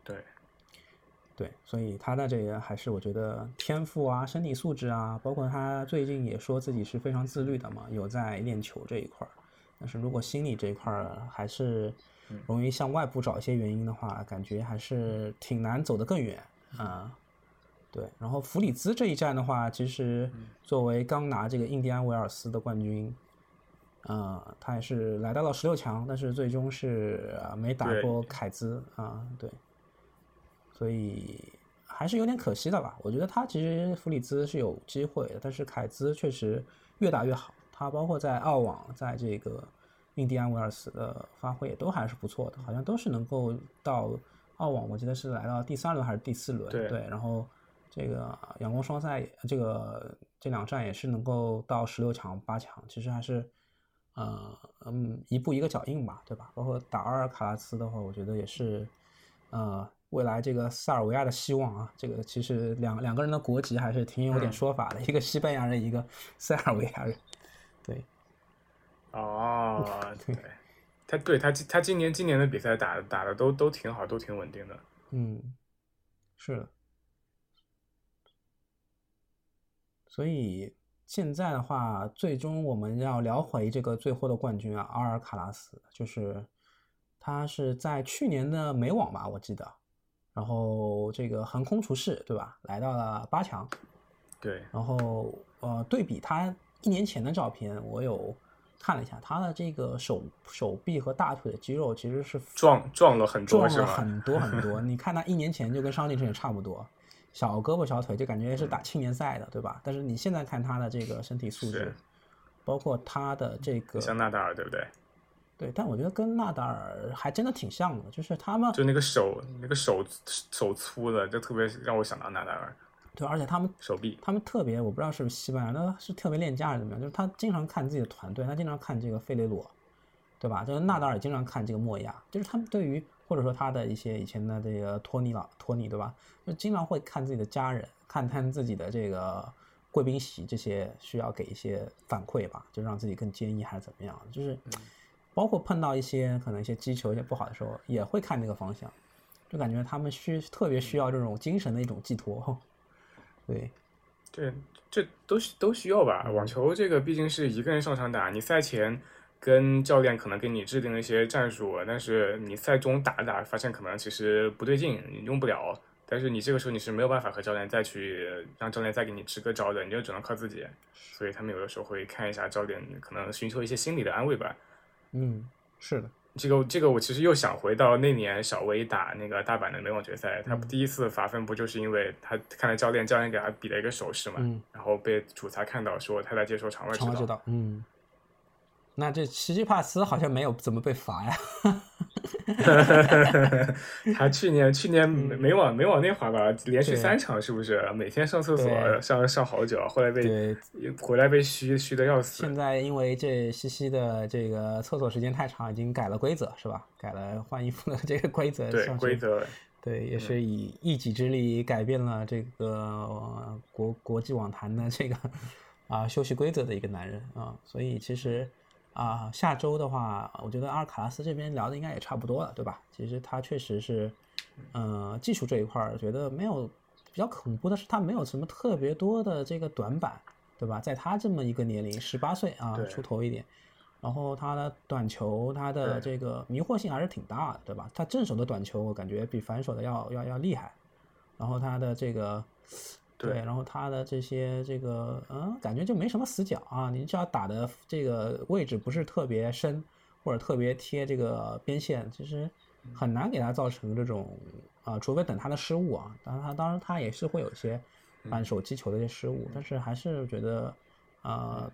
对，对，所以他的这个还是我觉得天赋啊、身体素质啊，包括他最近也说自己是非常自律的嘛，有在练球这一块，但是如果心理这一块还是。容易向外部找一些原因的话，感觉还是挺难走得更远啊。对，然后弗里兹这一战的话，其实作为刚拿这个印第安维尔斯的冠军，他也是来到了16强，但是最终是没打过凯兹啊。对，所以还是有点可惜的吧。我觉得他其实弗里兹是有机会的，但是凯兹确实越打越好，他包括在澳网，在这个。印第安维尔斯的发挥也都还是不错的，好像都是能够到澳网，我记得是来到第3轮还是第4轮， 对，然后这个阳光双赛这2站也是能够到16强、8强，其实还是一步一个脚印吧，对吧？包括打阿尔卡拉斯的话，我觉得也是未来这个塞尔维亚的希望啊，这个其实两个人的国籍还是挺有点说法的，一个西班牙人，一个塞尔维亚人，对。哦，对，他今年的比赛打的都挺好，都挺稳定的。是的。所以现在的话，最终我们要聊回这个最后的冠军啊，阿尔卡拉斯，就是他是在去年的美网吧，我记得，然后这个横空出世，对吧？来到了8强。对。然后对比他1年前的照片，我有。看了一下他的这个手臂和大腿的肌肉其实是撞了很多。你看他1年前就跟伤进程也差不多，小胳膊小腿就感觉是打青年赛的，对吧？但是你现在看他的这个身体素质，包括他的这个像纳达尔，对不对？对，但我觉得跟纳达尔还真的挺像的，就是他们就那个手粗的，就特别让我想到纳达尔。对，而且他们手臂，他们特别，我不知道是不是西班牙，那是特别恋家人怎么样？就是他经常看自己的团队，他经常看这个费雷罗，对吧？就是纳达尔经常看这个莫亚，就是他们对于或者说他的一些以前的这个托尼，对吧？就经常会看自己的家人，看自己的这个贵宾席，这些需要给一些反馈吧，就让自己更坚毅还是怎么样？就是包括碰到一些可能一些击球一些不好的时候，也会看那个方向，就感觉他们特别需要这种精神的一种寄托。对，这都需要吧。网球这个毕竟是一个人上场打，你赛前跟教练可能给你制定了一些战术，但是你赛中打发现可能其实不对劲，你用不了。但是你这个时候你是没有办法和教练再去让教练再给你支个招的，你就只能靠自己。所以他们有的时候会看一下教练，可能寻求一些心理的安慰吧。是的。这个我其实又想回到那年小威打那个大阪的美网决赛，他第1次罚分不就是因为他看了教练给他比了一个手势嘛，然后被主裁看到说他在接受场外指导。那这齐齐帕斯好像没有怎么被罚呀。他去年美网那会儿吧，连续3场是不是每天上厕所上好久，后来回来被虚的要死。现在因为这西西的这个厕所时间太长，已经改了规则是吧？改了换衣服的这个规则。对规则。对，也是以一己之力改变了这个国际网坛的这个休息规则的一个男人啊。所以其实下周的话，我觉得阿尔卡拉斯这边聊的应该也差不多了，对吧？其实他确实是技术这一块觉得没有比较恐怖的是他没有什么特别多的这个短板，对吧？在他这么一个年龄18岁啊出头一点，然后他的短球他的这个迷惑性还是挺大的，对吧？他正手的短球我感觉比反手的要厉害，然后他的这个对，然后他的这些这个感觉就没什么死角啊，你只要打的这个位置不是特别深或者特别贴这个边线，其实很难给他造成这种除非等他的失误啊，当然他也是会有些反手击球的一些失误，但是还是觉得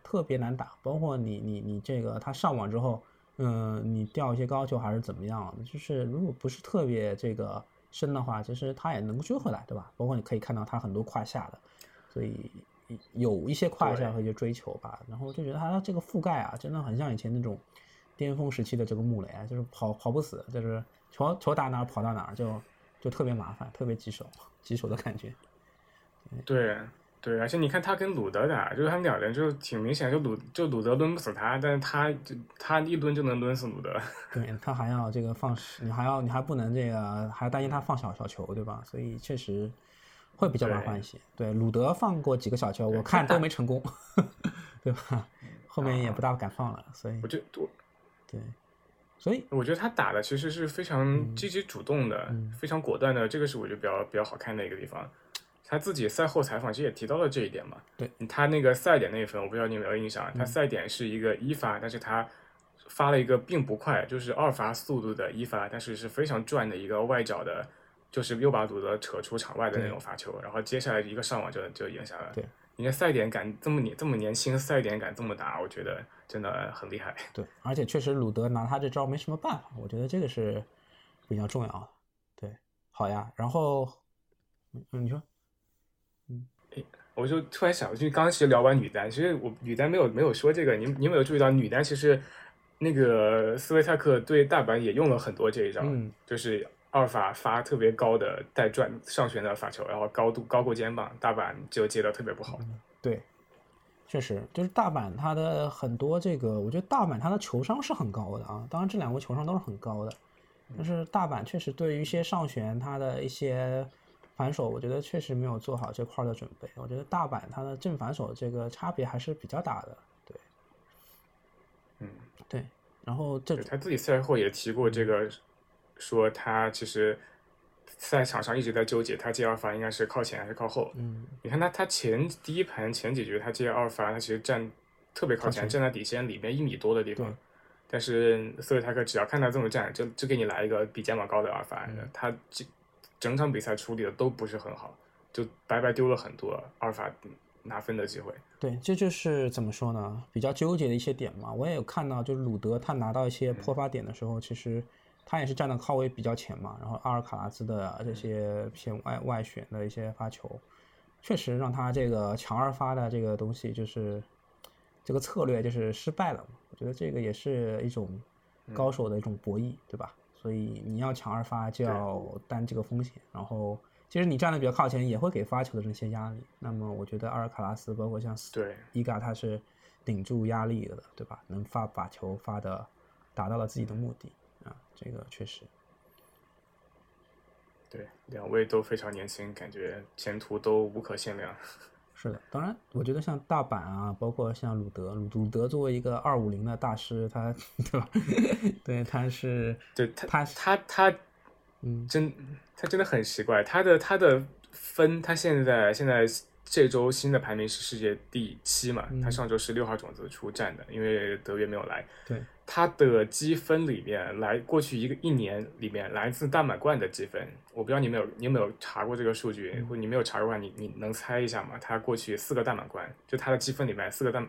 特别难打，包括你这个他上网之后，你掉一些高球还是怎么样的，就是如果不是特别这个深的话，其实他也能追回来，对吧？包括你可以看到他很多胯下的，所以有一些胯下会去追求吧。然后就觉得他这个覆盖真的很像以前那种巅峰时期的这个穆雷，就是跑不死，就是球打哪儿跑到哪儿，就特别麻烦，特别棘手的感觉。对，而且你看他跟鲁德打，就是他们两人就挺明显，就鲁德抡不死他，但是他一抡就能抡死鲁德。对，他还要这个放，你还不能这个，还要担心他放小球，对吧？所以确实会比较麻烦一些。对，鲁德放过几个小球，我看都没成功，对吧？后面也不大敢放了，所以我觉得他打的其实是非常积极主动的，非常果断的，这个是我觉得比较好看的一个地方。他自己赛后采访其实也提到了这一点嘛，对，他那个赛点那一份我不知道你有没有印象，他赛点是一个一发，但是他发了一个并不快，就是二发速度的一发，但是是非常转的一个外角的，就是又把鲁德扯出场外的那种发球，然后接下来一个上网就赢下来了。对，人家赛点敢这么年轻，赛点敢这么打，我觉得真的很厉害。对，而且确实鲁德拿他这招没什么办法，我觉得这个是比较重要的。对，好呀，然后你说。我就突然想，就刚刚其实聊完女单，其实我女单没有说这个，你有没有注意到女单其实那个斯维泰克对大阪也用了很多这一招，就是二法发特别高的带转上旋的发球，然后高过肩膀，大阪就接得特别不好。对，确实就是大阪他的很多这个，我觉得大阪他的球商是很高的啊，当然这两个球商都是很高的，但是大阪确实对于一些上旋他的一些。反手我觉得确实没有做好这块的准备，我觉得大阪它的正反手这个差别还是比较大的。对，对，然后他自己赛后也提过这个，说他其实赛场上一直在纠结他接二发应该是靠前还是靠后。你看他第一盘前几局他接二发，他其实站特别靠前，站在底线里面1米多的地方，但是斯维泰克只要看他这么站，就给你来一个比肩膀高的二发，他整场比赛处理的都不是很好，就白白丢了很多阿尔法拿分的机会。对，这就是怎么说呢，比较纠结的一些点嘛。我也有看到，就是鲁德他拿到一些破发点的时候，其实他也是站的靠位比较前嘛。然后阿尔卡拉兹的这些偏外旋的一些发球，确实让他这个强二发的这个东西，就是这个策略就是失败了嘛。我觉得这个也是一种高手的一种博弈，对吧？所以你要抢二发就要担这个风险，然后其实你站得比较靠前也会给发球的这些压力，那么我觉得阿尔卡拉斯包括像Iga他是顶住压力的，对吧？能把球发的达到了自己的目的啊，这个确实对，两位都非常年轻，感觉前途都无可限量。是的，当然我觉得像大阪包括像鲁德作为一个250的大师，他对吧？对，他是对他他真的很奇怪，他的分，他现在这周新的排名是世界第7嘛，他上周16号种子出战的，因为德约没有来。对，他的积分里面来过去一年里面来自大满贯的积分，我不知道你有没有查过这个数据，或者你没有查过的话，你能猜一下吗？他过去4个大满贯，就他的积分里面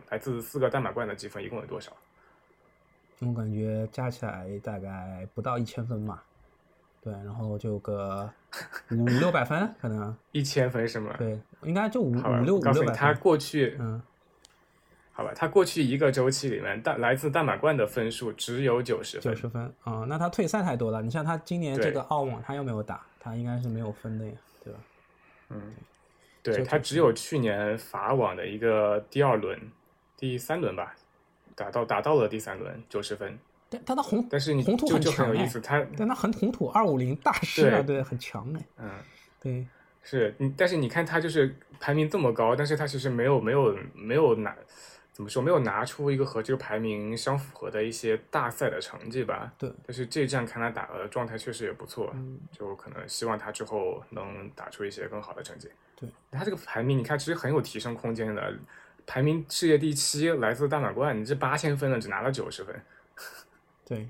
来自4个大满贯的积分一共有多少？我感觉加起来大概不到1000分吧。对，然后就个500-600分可能。1000分是吗？对，应该就五六百分。他过去好吧，他过去一个周期里面来自大满贯的分数只有90分。90分那他退赛太多了。你像他今年这个澳网他又没有打，它应该是没有分类，对吧？嗯，对，它只有去年法网的一个第二轮、第三轮吧，打到了第三轮90分。但他红土很强，很有意思，他但他很红土250大师啊，对，很强哎，嗯，对，是你，但是你看他就是排名这么高，但是他其实没有拿。怎么说？没有拿出一个和这个排名相符合的一些大赛的成绩吧。对。但是这一站看他打的状态确实也不错，就可能希望他之后能打出一些更好的成绩。对。他这个排名，你看其实很有提升空间的，排名世界第7，来自大满贯，你这8000分了，只拿了90分。对。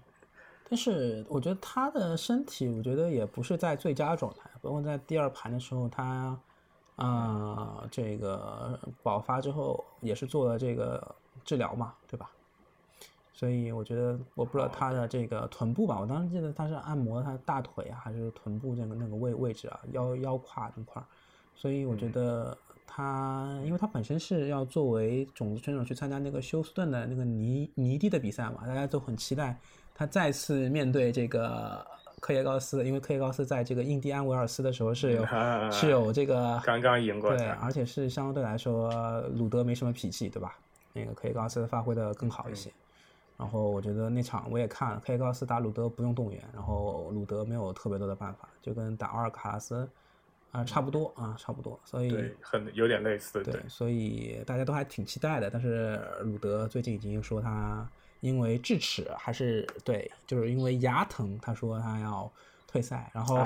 但是我觉得他的身体，我觉得也不是在最佳状态，包括在第二盘的时候他。这个爆发之后也是做了这个治疗嘛，对吧？所以我觉得，我不知道他的这个臀部吧，我当时记得他是按摩他大腿啊，还是臀部这个那个位置啊，腰胯这块儿。所以我觉得他，因为他本身是要作为种子选手去参加那个休斯顿的那个泥地的比赛嘛，大家都很期待他再次面对这个。克耶高斯，因为克耶高斯在这个印第安维尔斯的时候是有这个刚刚赢过，对，而且是相对来说鲁德没什么脾气，对吧？那个克耶高斯发挥的更好一些。然后我觉得那场我也看了，克耶高斯打鲁德不用动员，然后鲁德没有特别多的办法，就跟打阿尔卡拉斯差不多啊，差不多。所以对，很有点类似，对。所以大家都还挺期待的，但是鲁德最近已经说他。因为智齿还是对，就是因为牙疼，他说他要退赛，然后、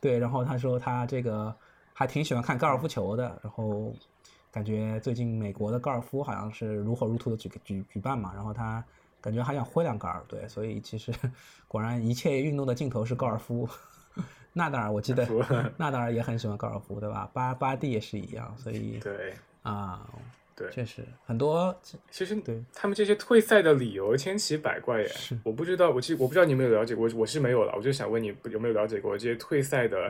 对，然后他说他这个还挺喜欢看高尔夫球的，然后感觉最近美国的高尔夫好像是如火如荼的举办嘛，然后他感觉还想挥两杆，对，所以其实果然一切运动的尽头是高尔夫。纳达尔我记得纳达尔也很喜欢高尔夫，对吧？巴蒂也是一样，所以对啊。对，确实很多。其实对他们这些退赛的理由千奇百怪耶，我不知道，我不知道你有没有了解过，我是没有了。我就想问你有没有了解过这些退赛的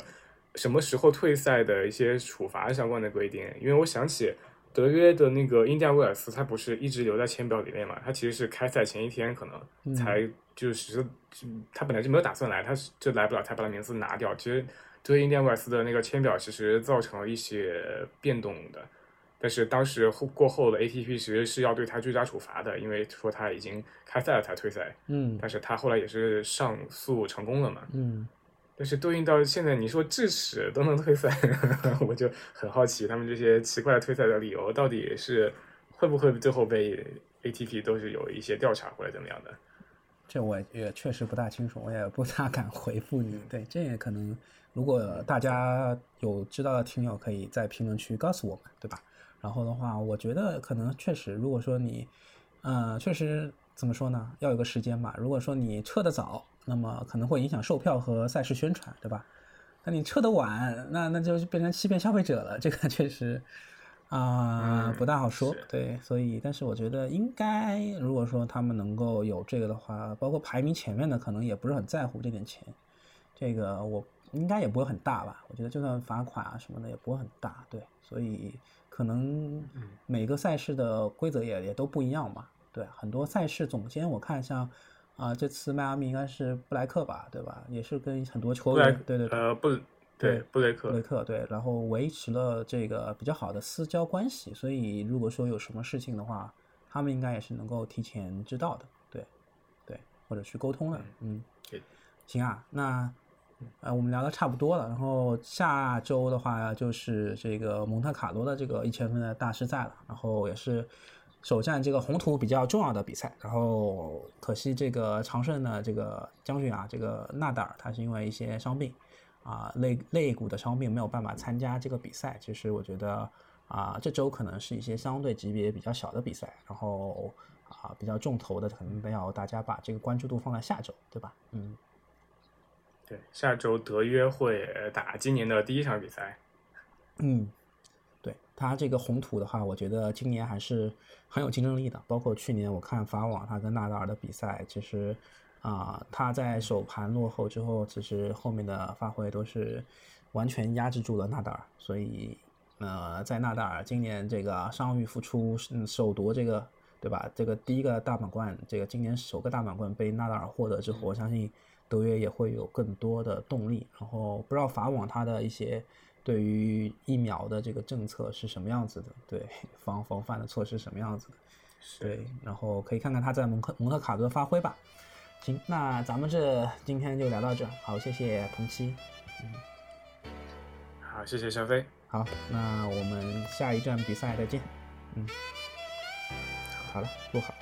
什么时候退赛的一些处罚相关的规定？因为我想起德约的那个印第安威尔斯，他不是一直留在签表里面嘛？他其实是开赛前一天可能才就是、他本来就没有打算来，他就来不了，才把他名字拿掉。其实对印第安威尔斯的那个签表其实造成了一些变动的。但是当时过后的 ATP 其实是要对他追加处罚的，因为说他已经开赛了才退赛。嗯，但是他后来也是上诉成功了嘛。嗯，但是对应到现在，你说智齿都能退赛，我就很好奇他们这些奇怪的退赛的理由到底是会不会最后被 ATP 都是有一些调查或者怎么样的？这我也确实不大清楚，我也不大敢回复你。对，这也可能，如果大家有知道的听友可以在评论区告诉我们，对吧？然后的话，我觉得可能确实，如果说你，确实怎么说呢，要有个时间吧。如果说你撤得早，那么可能会影响售票和赛事宣传，对吧？那你撤得晚，那就变成欺骗消费者了，这个确实不大好说。对，所以，但是我觉得应该，如果说他们能够有这个的话，包括排名前面的，可能也不是很在乎这点钱，这个我应该也不会很大吧。我觉得就算罚款啊什么的也不会很大，对，所以。可能每个赛事的规则也都不一样嘛，对，很多赛事总监我看像这次迈阿密应该是布莱克吧，对吧？也是跟很多球员布雷克对，然后维持了这个比较好的私交关系，所以如果说有什么事情的话，他们应该也是能够提前知道的，对，或者去沟通的，行啊，那。我们聊的差不多了，然后下周的话就是这个蒙特卡罗的这个1000分的大师赛了，然后也是首战这个红土比较重要的比赛，然后可惜这个常胜的这个将军啊，这个纳达尔他是因为一些伤病肋骨的伤病没有办法参加这个比赛，其实我觉得这周可能是一些相对级别比较小的比赛，然后比较重头的可能要大家把这个关注度放在下周，对吧？对，下周德约会打今年的第一场比赛。对，他这个红土的话，我觉得今年还是很有竞争力的。包括去年我看法网他跟纳达尔的比赛，其实他在首盘落后之后，其实后面的发挥都是完全压制住了纳达尔。所以在纳达尔今年这个伤愈复出，首夺这个，对吧？这个第一个大满贯，这个今年首个大满贯被纳达尔获得之后，我相信。德约也会有更多的动力。然后不知道法网它的一些对于疫苗的这个政策是什么样子的，对防范的措施什么样子的，对，然后可以看看他在蒙特卡罗的发挥吧。行，那咱们这今天就聊到这，好，谢谢彭七，好，谢谢小飞，好，那我们下一站比赛再见，好了，录好。